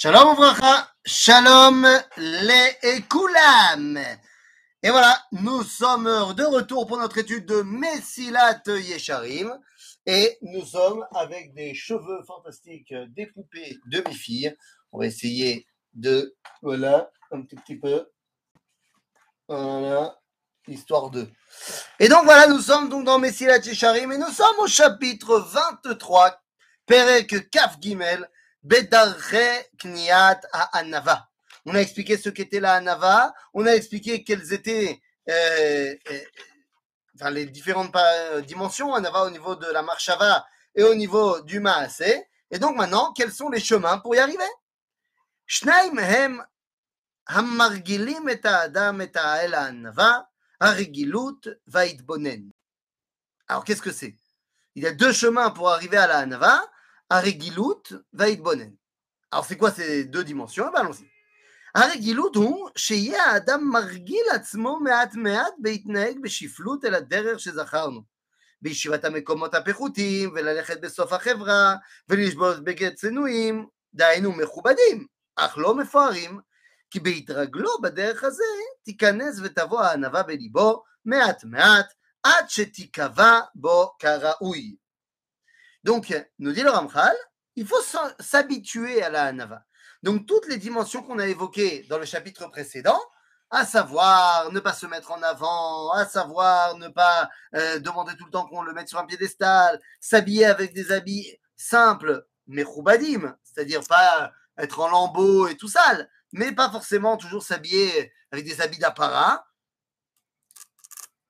Shalom Ouvracha, Shalom les Koulam. Et voilà, nous sommes de retour pour notre étude de Messilat Yesharim. Et nous sommes avec des cheveux fantastiques, des poupées de mes filles. On va essayer de, voilà, un petit peu, voilà, histoire de. Et donc voilà, nous sommes donc dans Messilat Yesharim et nous sommes au chapitre 23, Perek Kaf Gimel. Kniyat Anava. On a expliqué ce qu'était la Anava, on a expliqué quelles étaient enfin, les différentes dimensions Anava au niveau de la Marshava et au niveau du Maasé. Et donc maintenant, quels sont les chemins pour y arriver? Shnaim hem hamargilim et adam et el Anava, harigilut vaitbonen. Alors qu'est-ce que c'est? Il y a deux chemins pour arriver à la Anava. Aregilut vaidbonen. Alors c'est quoi ces deux dimensions? Ben allons-y. Aregilut hu sheya adam margil atzmo me'at me'at beitnaeg beshiflut el haderer shezakharnu. Beishivat hamekomot hapechutim ve'lalechet besof hachevra ve'lishbot beget tzenuim da'enu mechubadim ach lo mefarim ki beitraglo baderer haze tikanez ve'tavo ha'anava belibo me'at me'at ad shetikava bo kara'uy. Donc, nous dit le Ramchal, il faut s'habituer à la Hanava. Donc, toutes les dimensions qu'on a évoquées dans le chapitre précédent, à savoir ne pas se mettre en avant, à savoir ne pas demander tout le temps qu'on le mette sur un piédestal, s'habiller avec des habits simples, mais choubadim, c'est-à-dire pas être en lambeaux et tout sale, mais pas forcément toujours s'habiller avec des habits d'apparat.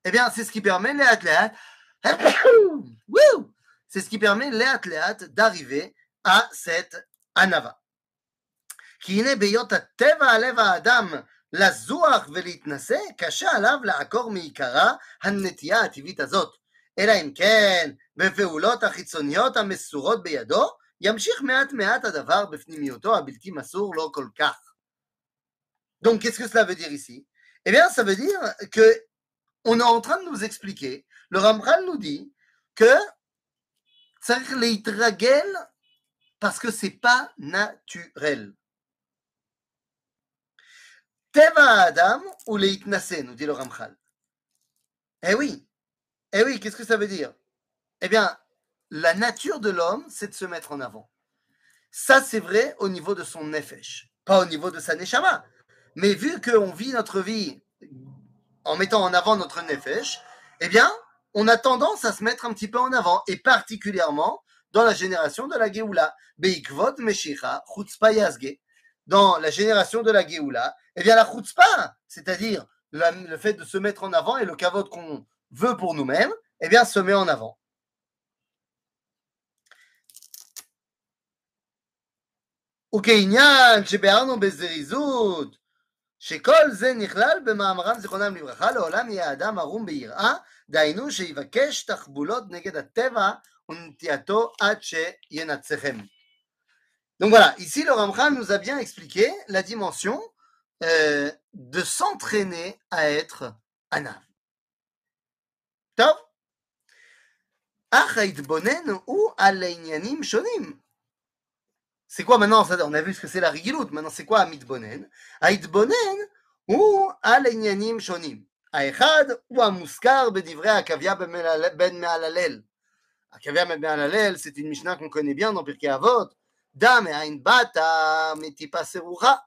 Eh bien, c'est ce qui permet les athlètes. C'est ce qui permet les athlètes d'arriver à cette anava. Donc, qu'est-ce que cela veut dire ici? Eh bien, ça veut dire que on est en train de nous expliquer. Le Ramchal nous dit que צריך להתרגל, parce que c'est pas naturel. טבע האדם הוא להתנסה, nous dit le Ramchal. Eh oui, qu'est-ce que ça veut dire? Eh bien, la nature de l'homme, c'est de se mettre en avant. Ça, c'est vrai au niveau de son nefesh, pas au niveau de sa neshama. Mais vu qu'on vit notre vie en mettant en avant notre nefesh, eh bien, on a tendance à se mettre un petit peu en avant, et particulièrement dans la génération de la Géoula. Dans la génération de la Géoula, eh bien la chutzpah, c'est-à-dire le fait de se mettre en avant et le kavod qu'on veut pour nous-mêmes, eh bien se met en avant. שכל זה נכלל במאמרם זיכרונם לברכה, לעולם יהיה האדם ערום ביראה, דהיינו שיבקש תחבולות נגד הטבע ונטייתו עד שינצחם. Donc voilà, ici le Ramchal nous a bien expliqué la dimension de s'entraîner à être anav. טוב. אך ההתבונן הוא על העניינים שונים. C'est quoi maintenant? On a vu ce que c'est la rigiloute. Maintenant, c'est quoi Amitbonen? Amitbonen ou Alenyanim Shonim. Aechad ou Amuskar bedivre Akavia ben Mahalalel. Akavia ben Mahalalel, c'est une Mishnah qu'on connaît bien dans Pirkei Avot. Dame ain bata metipa serucha.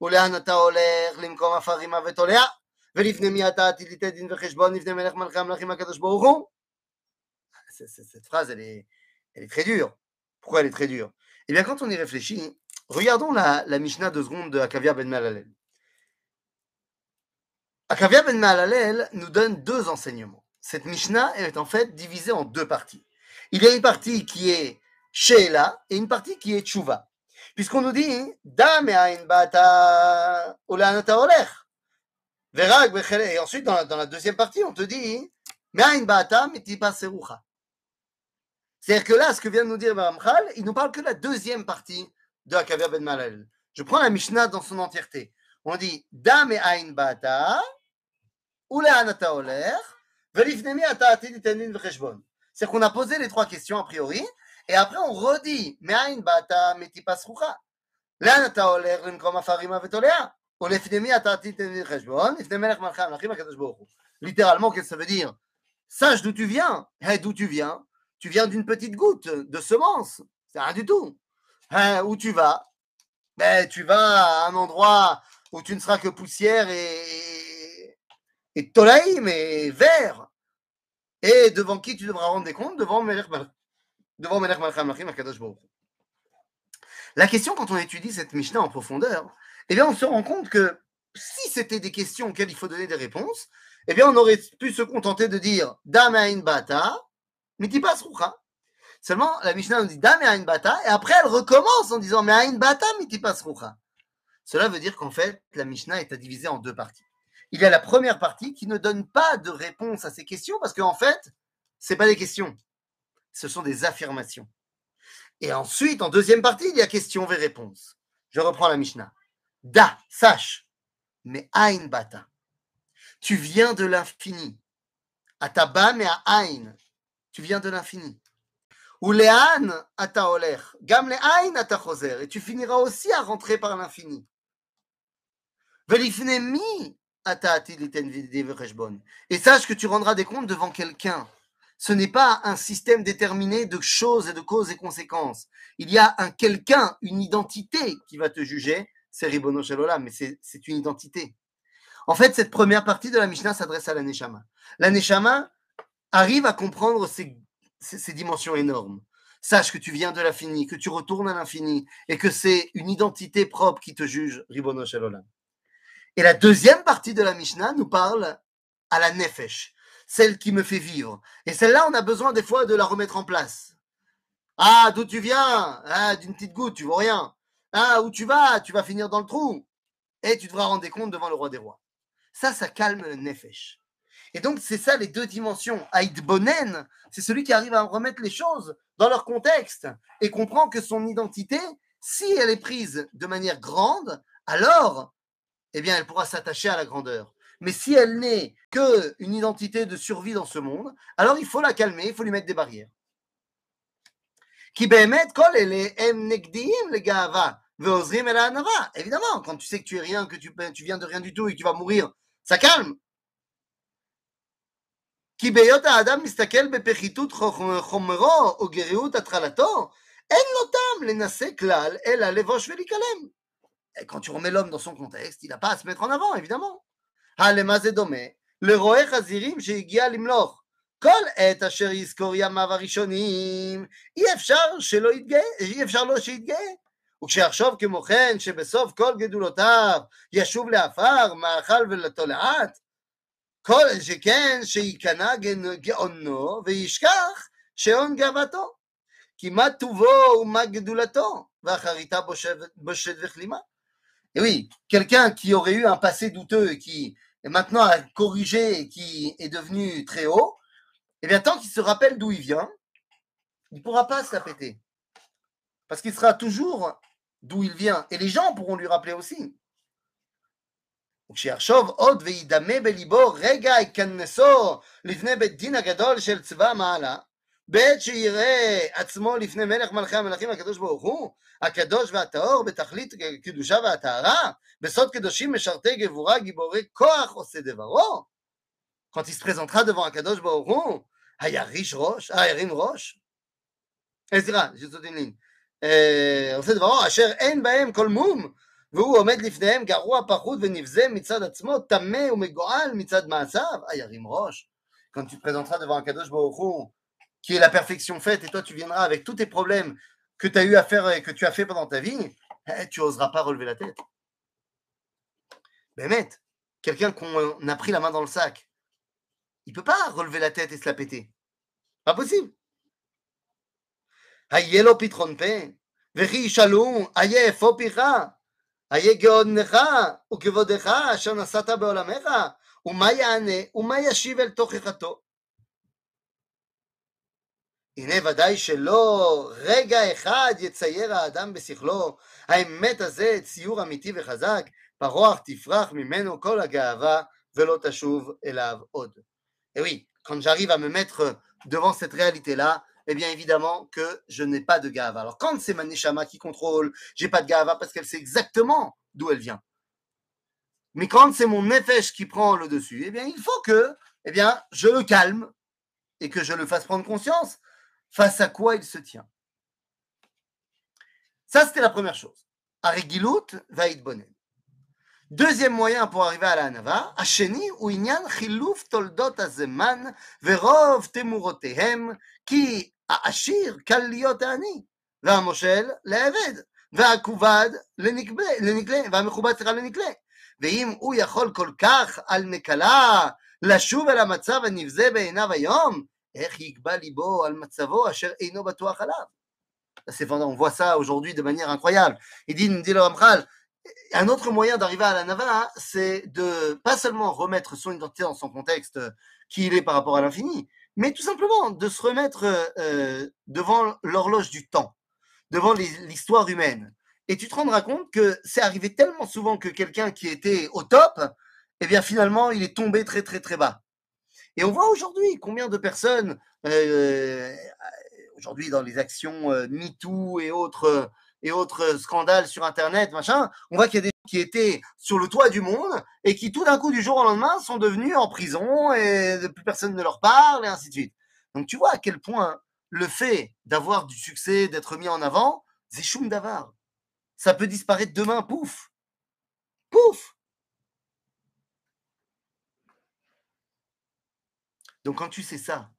Oleanata oler limkom afarim avet olea. Velifne miata tilite din vecheshbon nifne melech malcham lachim akadosh baruch hu. Cette phrase, elle est très dure. Pourquoi elle est très dure? Eh bien, quand on y réfléchit, regardons la Mishnah 2 secondes de Akavia ben Mahalalel. Akavia ben Mahalalel nous donne deux enseignements. Cette Mishnah est en fait divisée en deux parties. Il y a une partie qui est Sheela et une partie qui est Tshuva. Puisqu'on nous dit et ensuite, dans la deuxième partie, on te dit c'est-à-dire que là, ce que vient de nous dire Ramchal, il nous parle que la deuxième partie de Akavia ben Mahalalel. Je prends la Mishnah dans son entièreté. On dit Dame Ain Bata, Ulaanata Oler, Velifnemi Ataati Ditenin Vecheshbon. C'est-à-dire qu'on a posé les trois questions a priori, et après on redit Me'ain Bata Metipas Rucha. לאן אתה הולך למקום הפרימה ותולע? ולפנימי אתה תתן חשבון, לפני מלך מלכי המלכים הקדוש ברוך הוא. Littéralement, qu'est-ce que ça veut dire? Sache d'où tu viens. Hey, d'où tu viens? Tu viens d'une petite goutte de semence. C'est rien du tout. Hey, où tu vas? Ben, tu vas à un endroit où tu ne seras que poussière et tolaïm et vert. Et devant qui tu devras rendre des comptes? Devant Melech Malcham Lachim HaKadosh Baruch Hu. La question, quand on étudie cette Mishnah en profondeur, eh bien, on se rend compte que si c'était des questions auxquelles il faut donner des réponses, eh bien, on aurait pu se contenter de dire Damain Bata, Mitipas Rucha. Seulement, la Mishnah nous dit Damain Bata, et après, elle recommence en disant Main Bata, Mitipas Rucha. Cela veut dire qu'en fait, la Mishnah est à diviser en deux parties. Il y a la première partie qui ne donne pas de réponse à ces questions parce qu'en fait, ce n'est pas des questions, ce sont des affirmations. Et ensuite, en deuxième partie, il y a questions et réponses. Je reprends la Mishnah. Da, sache, mais aïn bata. Tu viens de l'infini. Ataba, mais à aïn. Tu viens de l'infini. Ou le'an, ata oler. Gam le'aïn, ata choser. Et tu finiras aussi à rentrer par l'infini. Velifnemi. Et sache que tu rendras des comptes devant quelqu'un. Ce n'est pas un système déterminé de choses et de causes et conséquences. Il y a un quelqu'un, une identité qui va te juger. C'est Ribono Shel Olam, mais c'est une identité. En fait, cette première partie de la Mishnah s'adresse à la Neshama. La Neshama arrive à comprendre ces dimensions énormes. Sache que tu viens de l'infini, que tu retournes à l'infini et que c'est une identité propre qui te juge, Ribono Shel Olam. Et la deuxième partie de la Mishnah nous parle à la Nefesh, celle qui me fait vivre. Et celle-là, on a besoin des fois de la remettre en place. Ah, d'où tu viens? Ah, d'une petite goutte, tu ne vaux rien. Ah, où tu vas? Tu vas finir dans le trou. Et tu devras rendre compte devant le roi des rois. Ça, ça calme le Nefesh. Et donc, c'est ça les deux dimensions. Aïd Bonen, c'est celui qui arrive à remettre les choses dans leur contexte et comprend que son identité, si elle est prise de manière grande, alors... eh bien, elle pourra s'attacher à la grandeur. Mais si elle n'est qu'une identité de survie dans ce monde, alors il faut la calmer, il faut lui mettre des barrières. Évidemment, quand tu sais que tu es rien, que tu viens de rien du tout et que tu vas mourir, ça calme. Et quand tu remets l'homme dans son contexte, il n'a pas à se mettre en avant, évidemment. Et oui, quelqu'un qui aurait eu un passé douteux et qui est maintenant à corriger et qui est devenu très haut, eh bien, tant qu'il se rappelle d'où il vient, il ne pourra pas se la péter. Parce qu'il sera toujours d'où il vient. Et les gens pourront lui rappeler aussi. הקדוש והטהור בתכלית קדושה והטהרה, בסוד קדושים משרתי גבורה גיבורי כוח עושה דברו. Quand il se présentera devant הקדוש ברוך הוא, הירים ראש. סליחה, שזאת אין לין. עושה דברו, אשר אין בהם כל מום, והוא עומד לפניהם גרוע פחות ונבזה מצד עצמו, טמא ומגועל מצד מעשיו, הירים ראש. Quand tu te présenteras devant הקדוש ברוך הוא, qui est la perfection faite, et toi tu viendras avec tous tes problèmes que tu as eu à faire et que tu as fait pendant ta vie, tu n'oseras pas relever la tête. Bémet, quelqu'un qu'on a pris la main dans le sac, il ne peut pas relever la tête et se la péter. Pas possible. Hayelo pitronpe, vechi shalom, haye fopicha, haye geodnecha, ou kevodecha, shanasata beolamecha, ou mayane, ou mayashiv el tochechato. הנה ודאי שלא רגע אחד יצייר האדם בשכלו, האמת הזה ציור אמיתי וחזק, ברוח תפרח ממנו כל הגאווה ולא תשוב אליו עוד. Et oui, quand j'arrive à me mettre devant cette réalité-là, eh bien évidemment que je n'ai pas de gava. Alors quand c'est ma neshama qui contrôle, j'ai pas de gava parce qu'elle sait exactement d'où elle vient. Mais quand c'est mon nefesh qui prend le dessus, eh bien il faut que je le calme et que je le fasse prendre conscience face à quoi il se tient. Ça, c'était la première chose. Arigilut vaïd bonen. Deuxième moyen pour arriver à la Hanava, Asheni ou Inyan Chiluf Toldot Azeman Verov Temurotehem Ki Aashir Kalliot Ani Va Moshel Le'Aved Va Kuvad Lenikle Va Mechubat Sera Lenikle Veim ou Yachol Kol Kach Al Nekala Lashuv El Amatzav Anivze Be'enav Hayom Ech Yigba Libo Al Matzavo Asher Eino Batuach Alav. On voit ça aujourd'hui de manière incroyable. Il dit le Ramchal, un autre moyen d'arriver à la Hanava, c'est de pas seulement remettre son identité dans son contexte qui il est par rapport à l'infini, mais tout simplement de se remettre devant l'horloge du temps, devant l'histoire humaine. Et tu te rendras compte que c'est arrivé tellement souvent que quelqu'un qui était au top, eh bien finalement il est tombé très très très bas. Et on voit aujourd'hui combien de personnes, aujourd'hui dans les actions MeToo et autres, scandales sur Internet, machin, on voit qu'il y a des gens qui étaient sur le toit du monde et qui tout d'un coup, du jour au lendemain, sont devenus en prison et plus personne ne leur parle et ainsi de suite. Donc tu vois à quel point le fait d'avoir du succès, d'être mis en avant, c'est choum d'avar. Ça peut disparaître demain, pouf, pouf. Donc quand tu sais ça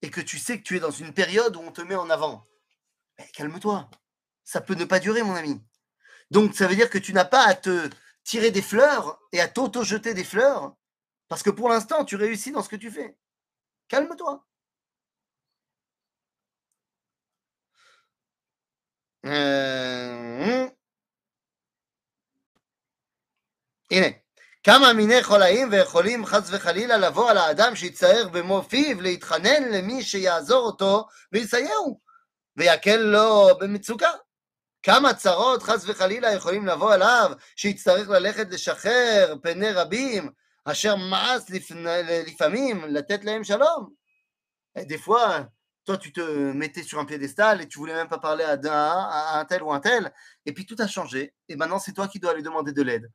et que tu sais que tu es dans une période où on te met en avant, ben, calme-toi. Ça peut ne pas durer, mon ami. Donc, ça veut dire que tu n'as pas à te tirer des fleurs et à t'auto-jeter des fleurs parce que pour l'instant, tu réussis dans ce que tu fais. Calme-toi. כמה מיני חולאים ויכולים חס וחלילה לבוא על האדם שיצער במו פיו להתחנן למי שיעזור אותו ויסייעו ויקל לו במצוקה. כמה צרות חס וחלילה יכולים לבוא עליו שיצטרך ללכת לשחרר פני רבים אשר מאס לפעמים לתת להם שלום. Des fois, toi tu te mettais sur un piédestal et tu voulais même pas parler à un tel ou un tel, et puis tout a changé, et maintenant c'est toi qui dois aller demander de l'aide.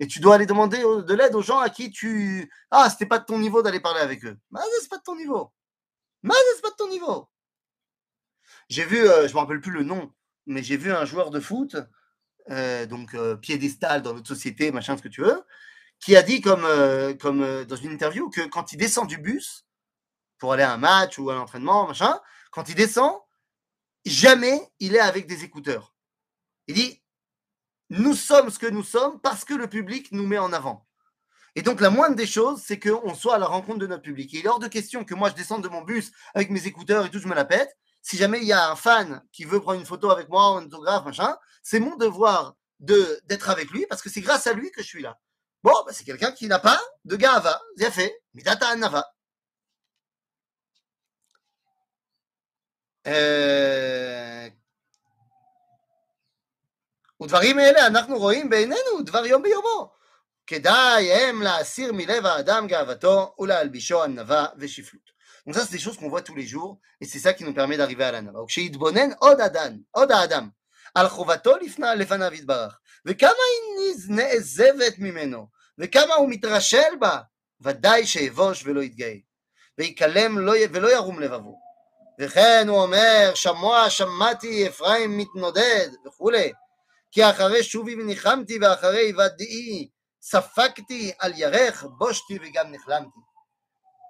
Et tu dois aller demander de l'aide aux gens à qui tu... Ah, c'était pas de ton niveau d'aller parler avec eux. Mais c'est pas de ton niveau. J'ai vu, je me rappelle plus le nom, mais j'ai vu un joueur de foot, donc piédestal dans notre société, machin, ce que tu veux, qui a dit comme dans une interview que quand il descend du bus pour aller à un match ou à l'entraînement, machin, quand il descend, jamais il est avec des écouteurs. Il dit... Nous sommes ce que nous sommes parce que le public nous met en avant. Et donc, la moindre des choses, c'est qu'on soit à la rencontre de notre public. Et il est hors de question que moi, je descende de mon bus avec mes écouteurs et tout, je me la pète. Si jamais il y a un fan qui veut prendre une photo avec moi, un autographe, machin, c'est mon devoir d'être avec lui parce que c'est grâce à lui que je suis là. Bon, bah, c'est quelqu'un qui n'a pas de gava. Il a fait. Midata Anava. ודברים אלה אנחנו רואים בעינינו דבר יום ביומו. כדאי הם להסיר מלב האדם גאוותו ולהלבישו ענווה ושפלות. Donc ça, c'est des choses qu'on voit tous les jours, et c'est ça qui nous permet d'arriver à la Hanava. וכשיתבונן עוד האדם על חובתו לפניו יתברך, וכמה היא נעזבת ממנו, וכמה הוא מתרשל בה, ודאי שיבוש ולא יתגאה, ויקלם ולא ירום לבבו. וכן הוא אומר, שמוע שמעתי אפרים מתנודד, וכולי. כי אחרי שובי וניחמתי ואחרי היוודעי ספקתי על ירך בושתי וגם נחלמתי.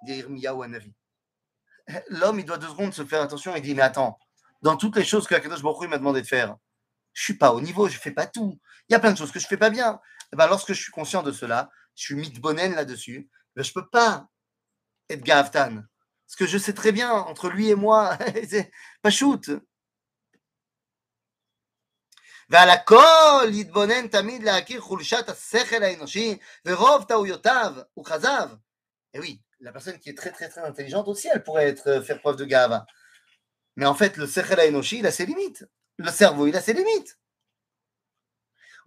זה ירמיהו הנביא. L'homme, il doit deux secondes se faire attention et dire, mais attends, dans toutes les choses que Akadosh Baruch Hu m'a demandé de faire, je ne suis pas au niveau, je ne fais pas tout. Il y a plein de choses que je ne fais pas bien. Et ben, lorsque je suis conscient de cela, je suis mitbonen là-dessus, ben, je ne peux pas être gavtan. Parce que je sais très bien, entre lui et moi, c'est pas shoot. ועל הכל יתבונן תמיד להכיר חולשת השכל האנושי ורוב טעויותיו וכזב. Et oui, la personne qui est très très très intelligente aussi, elle pourrait faire preuve de gava. Mais en fait, le sechel haenoshi, il a ses limites. Le cerveau, il a ses limites.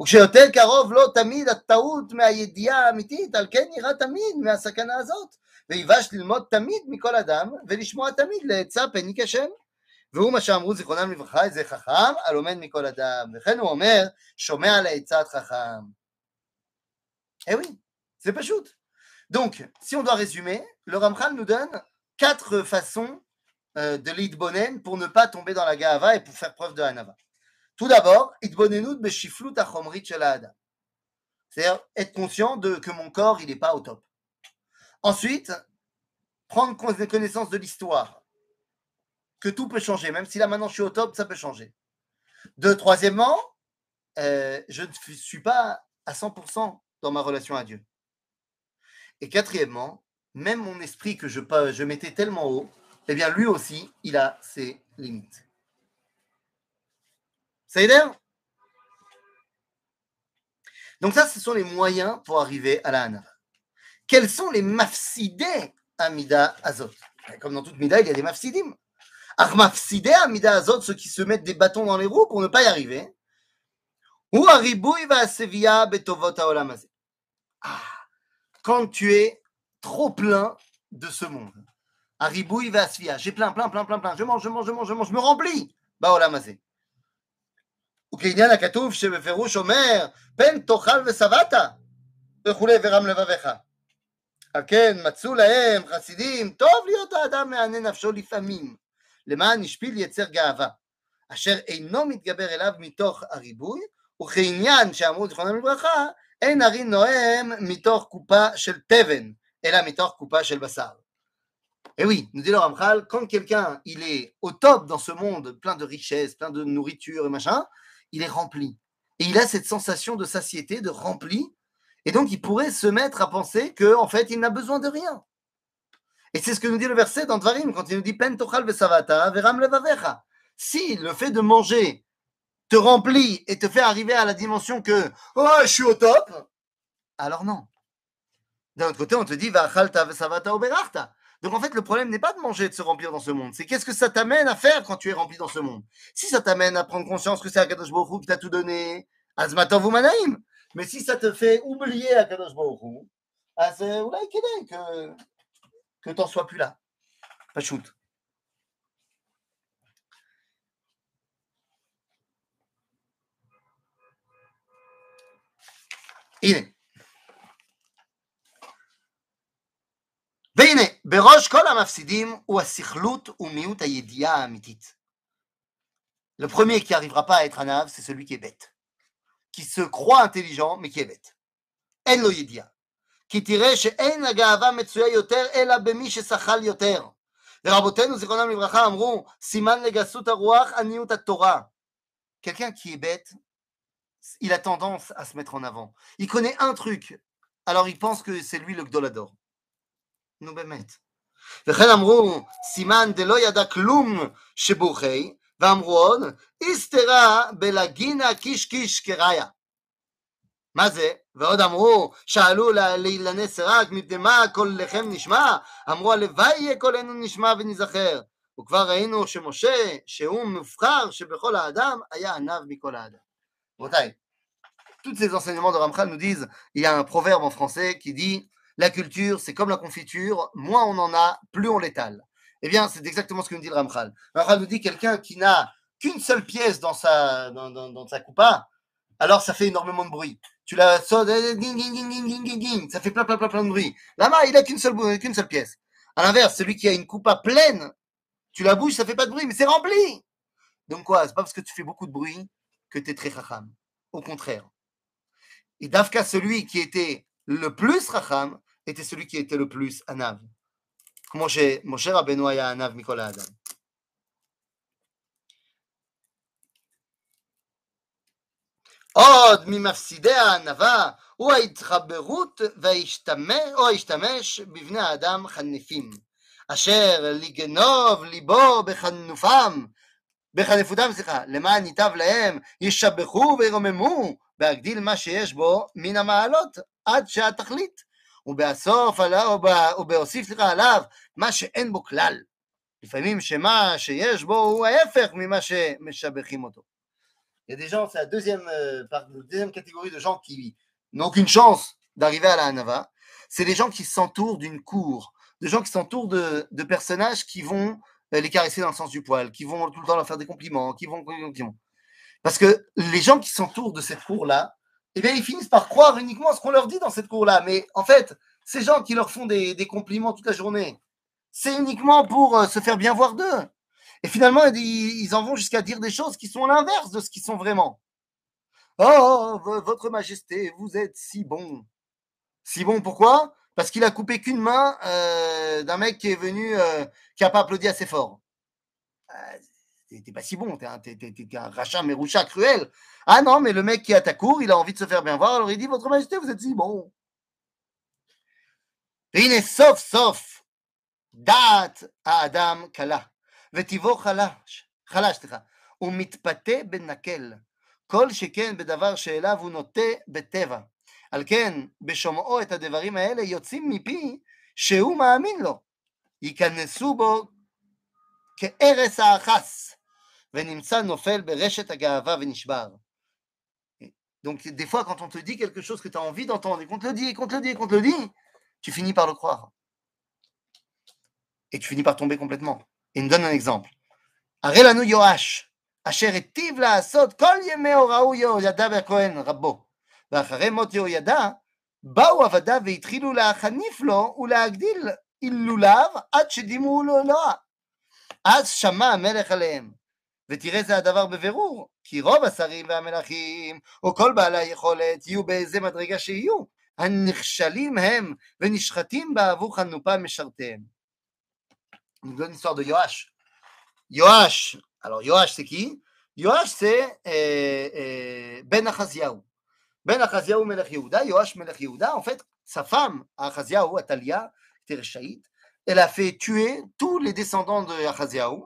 וכשיותר קרוב לו תמיד הטעות מהידיעה האמיתית, על כן נראה תמיד מהסכנה הזאת. ויבש ללמוד תמיד מכל אדם ולשמוע תמיד לעצה פניק השם. והוא מה שאמרו זיכרונם לברכה, זה חכם, הלומד מכל אדם. וכן הוא אומר, שומע לעצת חכם. Eh oui, c'est pas chouette. Donc, si on doit résumer, le Ramchal nous donne 4 façons de l'idbonen pour ne pas tomber dans la gahava et pour faire preuve de hanava. Tout d'abord, idbonenut beshiflut hachomrit shel ha'adam. C'est-à-dire être conscient que mon corps, il n'est pas au top. Ensuite, prendre connaissance de l'histoire, que tout peut changer. Même si là, maintenant, je suis au top, ça peut changer. Troisièmement, je ne suis pas à 100% dans ma relation à Dieu. Et quatrièmement, même mon esprit que je mettais tellement haut, eh bien, lui aussi, il a ses limites. Ça aide ? Donc ça, ce sont les moyens pour arriver à la hanava. Quels sont les mafsidés à Mida Azot ? Comme dans toute Mida, il y a des mafsidim. Alors mafsidés à Mida Azot, ceux qui se mettent des bâtons dans les roues pour ne pas y arriver. Ou haribouy va sevia betovot haolam hazeh. Quand tu es trop plein de ce monde. Haribouy va sevia. J'ai plein. Je mange, je me remplis. Baolam hazeh. וכעניין הכתוב שבפירוש אומר, פן תאכל ושבעת, וכולי ורם לבביך. על כן מצאו להם חסידים, טוב להיות האדם מענה נפשו לפעמים, למען השפיל יצר גאווה, אשר אינו מתגבר אליו מתוך הריבוי, וכעניין שאמרו זיכרונם לברכה, אין הרי נואם מתוך קופה של תבן, אלא מתוך קופה של בשר. Et oui, nous dit le Ramchal, quand quelqu'un il est au top dans ce monde, plein de richesses, plein de nourriture et machin, il est rempli. Et il a cette sensation de satiété, de rempli. Et donc, il pourrait se mettre à penser qu'en fait, il n'a besoin de rien. Et c'est ce que nous dit le verset dans Dvarim, quand il nous dit « Pen tochal vesavata veram levavecha ». Si le fait de manger te remplit et te fait arriver à la dimension que « Oh, je suis au top !» alors non. D'un autre côté, on te dit « Vachalta vesavata oberachta ». Donc en fait, le problème n'est pas de manger et de se remplir dans ce monde, c'est qu'est-ce que ça t'amène à faire quand tu es rempli dans ce monde. Si ça t'amène à prendre conscience que c'est Akadosh Baruch Hu qui t'a tout donné, Azmatov ou Manaïm. Mais si ça te fait oublier Akadosh Baruch Hu, c'est Oulaï Kedei que t'en sois plus là. Pas shoot. Iné. והנה, בראש כל המפסידים הוא הסכלות ומיעוט הידיעה האמיתית. Le premier qui arrivera pas à être un ave, c'est celui qui est bête. Qui se croit intelligent, mais qui est bête. אין לו ידיעה. כי תראה שאין הגאווה מצויה יותר, אלא במי ששחל יותר. ורבותינו, זיכרונם לברכה, אמרו, סימן לגסות הרוח, עניות התורה. Quelqu'un qui est bête, il a tendance à se mettre en avant. Il connaît un truc, alors il pense que c'est lui le gdolador. נו באמת. וכן אמרו, סימן דלא ידע כלום שבוכי, ואמרו עוד, איסתרה בלגינה קיש קיש קריה. מה זה? ועוד אמרו, שאלו לאילני סרק, מפני מה קולכם נשמע? אמרו, הלוואי יהיה קולנו נשמע ונזכר. וכבר ראינו שמשה, שהוא מובחר שבכל האדם, היה ענב מכל האדם. רבותיי, toutes ces enseignements de Ramchal nous disent, il y a un proverbe en français qui dit, la culture, c'est comme la confiture, moins on en a, plus on l'étale. Eh bien, c'est exactement ce que nous dit le Ramchal. Le Ramchal nous dit quelqu'un qui n'a qu'une seule pièce dans sa coupa, alors ça fait énormément de bruit. Tu la sonnes, ça fait plein de bruit. Là-bas, il n'a qu'une seule pièce. À l'inverse, celui qui a une coupa pleine, tu la bouges, ça fait pas de bruit, mais c'est rempli. Donc quoi, c'est pas parce que tu fais beaucoup de bruit que tu es très chacham. Au contraire. Et d'Afka, celui qui était le plus racham était celui qui était le plus anav. Comme Moshe Rabbeinu haya anav mikol ha'adam. Od mimafsidei ha'anava hu ha'itchaberut va'ishtamesh bibnei ha'adam chanefim. Asher ligenov libo בחנפותם, סליחה, למען ניטב להם, ישבחו וירוממו, בהגדיל מה שיש בו מן המעלות, עד שהתכלית, ובהוסיף, סליחה, עליו, מה שאין בו כלל. לפעמים שמה שיש בו הוא ההפך ממה שמשבחים אותו. Il y a des gens, c'est la deuxième catégorie de gens qui n'ont aucune chance d'arriver à la hanava, c'est les gens qui s'entourent d'une cour, de gens qui s'entourent de personnages qui vont les caresser dans le sens du poil, qui vont tout le temps leur faire des compliments, Parce que les gens qui s'entourent de cette cour-là, eh bien, ils finissent par croire uniquement à ce qu'on leur dit dans cette cour-là. Mais en fait, ces gens qui leur font des compliments toute la journée, c'est uniquement pour se faire bien voir d'eux. Et finalement, ils en vont jusqu'à dire des choses qui sont l'inverse de ce qu'ils sont vraiment. « Oh, votre majesté, vous êtes si bon. » Si bon, pourquoi ? Parce qu'il a coupé qu'une main d'un mec qui est venu, qui n'a pas applaudi assez fort. T'es pas si bon, t'es un rachat méroucha cruel. Ah non, mais le mec qui est à ta cour, il a envie de se faire bien voir, alors il dit « Votre Majesté, vous êtes si bon. » Rine sauf, da'at à Adam kala, vetivo chalachtecha, ou mitpate ben nakel, kol sheken bedavar she'ela vunote beteva. על כן, בשומעו את הדברים האלה יוצאים מפי שהוא מאמין לו. ייכנסו בו כערס האחס, ונמצא נופל ברשת הגאווה ונשבר. Donc, des fois, quand on te dit quelque chose que tu as envie d'entendre, et qu'on te le dit, et qu'on te le dit, et qu'on te le dit, tu finis par le croire. Et tu finis par tomber complètement. Et il nous donne un exemple. הרי לנו יואש, אשר היטיב לעשות כל ימי הוראו יהוידע והכהן רבו. ואחרי מות יהוידע, באו עבדיו והתחילו להחניף לו ולהגדיל הילוליו עד שדימו לו אלוה. אז שמע המלך עליהם, ותראה זה הדבר בבירור, כי רוב השרים והמלכים, או כל בעלי יכולת, יהיו באיזה מדרגה שיהיו, הנכשלים הם ונשחטים בעבור חנופה משרתיהם. נגדול נסוער דו יואש. יואש, alors יואש זה כי? יואש זה בן אחזיהו. Ben Achazyahu Melech Yehuda, Yoash Melech Yehuda, en fait, sa femme, Achazyahu, Atalia, qui était Rechaït, elle a fait tuer tous les descendants de Achazyahu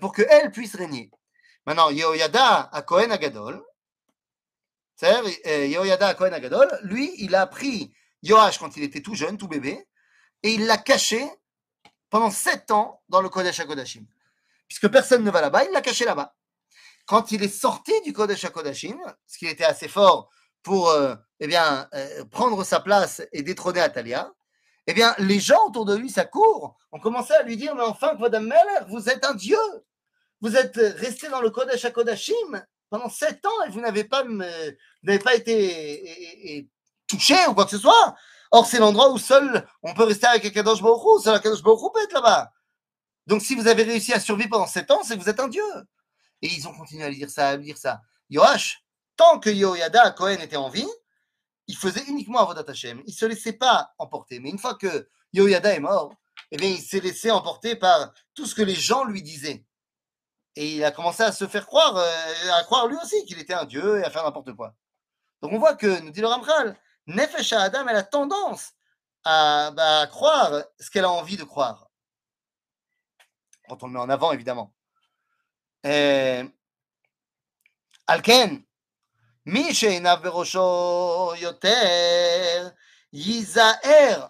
pour qu'elle puisse régner. Maintenant, Yoïada à Kohen Agadol, c'est-à-dire Yoïada à Kohen Agadol, lui, il a pris Yoash quand il était tout jeune, tout bébé, et il l'a caché pendant 7 ans dans le Kodesh HaKodashim. Puisque personne ne va là-bas, il l'a caché là-bas. Quand il est sorti du Kodesh HaKodashim, parce qu'il était assez fort pour prendre sa place et détrôner Atalia, eh bien, les gens autour de lui, sa cour, ont commencé à lui dire « Mais enfin, Madame Meller, vous êtes un dieu. Vous êtes resté dans le Kodesh HaKodashim pendant 7 ans et vous n'avez pas été touché ou quoi que ce soit. Or, c'est l'endroit où seul on peut rester avec Akadosh Baruch Hu. Seul Akadosh Baruch Hu peut être là-bas. Donc, si vous avez réussi à survivre pendant 7 ans, c'est que vous êtes un dieu. » Et ils ont continué à lui dire ça, Yoash, tant que Yoïada Cohen était en vie, il faisait uniquement Avodat Hashem. Il ne se laissait pas emporter. Mais une fois que Yoïada est mort, eh bien, il s'est laissé emporter par tout ce que les gens lui disaient. Et il a commencé à se faire croire, à croire lui aussi qu'il était un dieu et à faire n'importe quoi. Donc on voit que, nous dit le Ramchal, Nefesh Adam, elle a tendance à croire ce qu'elle a envie de croire. Quand on le met en avant, évidemment. על כן, מי שעיניו בראשו יותר, ייזהר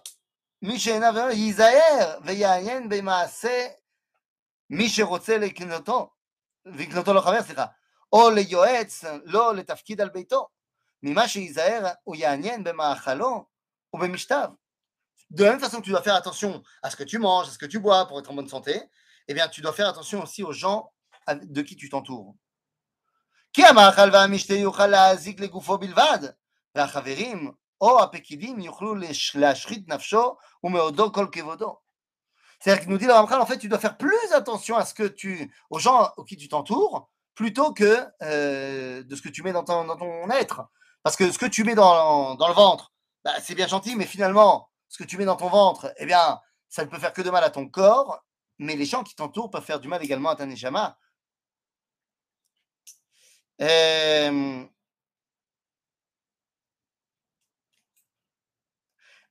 ויעיין במעשה מי שרוצה לקנותו לחבר, או ליועץ, לא לתפקיד על ביתו, ממה שייזהר הוא יעניין במאכלו ובמשתיו. De la même façon que tu dois faire attention à ce que tu manges, à ce que tu bois pour être en bonne santé, eh bien, tu dois faire attention aussi aux gens de qui tu t'entoures. כי המאכל והמשתה יוכל להזיק לגופו בלבד, והחברים או הפקידים יוכלו להשחית נפשו ומאודו כל כבודו. C'est-à-dire qu'il nous dit le Ramchal, en fait, tu dois faire plus attention à ce que aux gens auxquels tu t'entoures, plutôt que de ce que tu mets dans ton être. Parce que ce que tu mets dans le ventre, bah, c'est bien gentil, mais finalement, ce que tu mets dans ton ventre, eh bien, ça ne peut faire que de mal à ton corps, mais les gens qui t'entourent peuvent faire du mal également à ta neshama.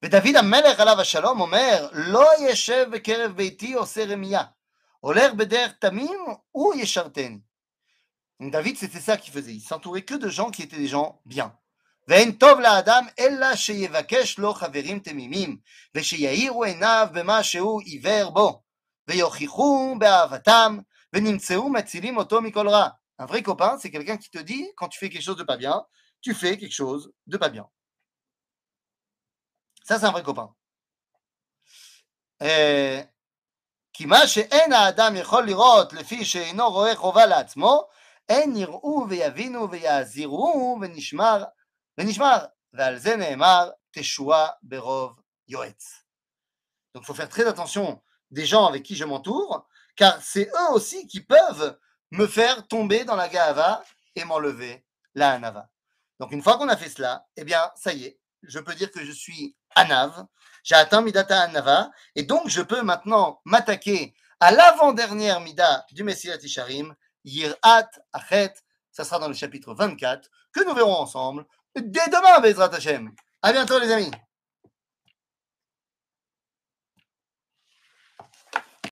ודוד המלך עליו השלום אומר לא ישב בקרב ביתי עושה רמייה הולך בדרך תמים הוא ישרתני. דוד c'était ça qu'il faisait, il s'entourait que de gens qui étaient des gens bien. ואין טוב לאדם אלא שיבקש לו חברים תמימים ושיעירו עיניו במה שהוא עיוור בו ויוכיחו באהבתם ונמצאו מצילים אותו מכל רע. Un vrai copain, c'est quelqu'un qui te dit, quand tu fais quelque chose de pas bien, tu fais quelque chose de pas bien. Ça, c'est un vrai copain. כי מה שאין האדם יכול לראות לפי שאינו רואה חובה לעצמו, אין יראו ויבינו ויעזירו ונשמר, ועל זה נאמר תשועה ברוב יועץ. Donc il faut faire très attention des gens avec qui je m'entoure, car c'est eux aussi qui peuvent me faire tomber dans la gahava et m'enlever la anava. Donc une fois qu'on a fait cela, eh bien ça y est, je peux dire que je suis anav, j'ai atteint midata anava, et donc je peux maintenant m'attaquer à l'avant-dernière mida du Messilat Yesharim, Yirat Hachet, ça sera dans le chapitre 24, que nous verrons ensemble dès demain, Bezrat Hachem. À bientôt les amis.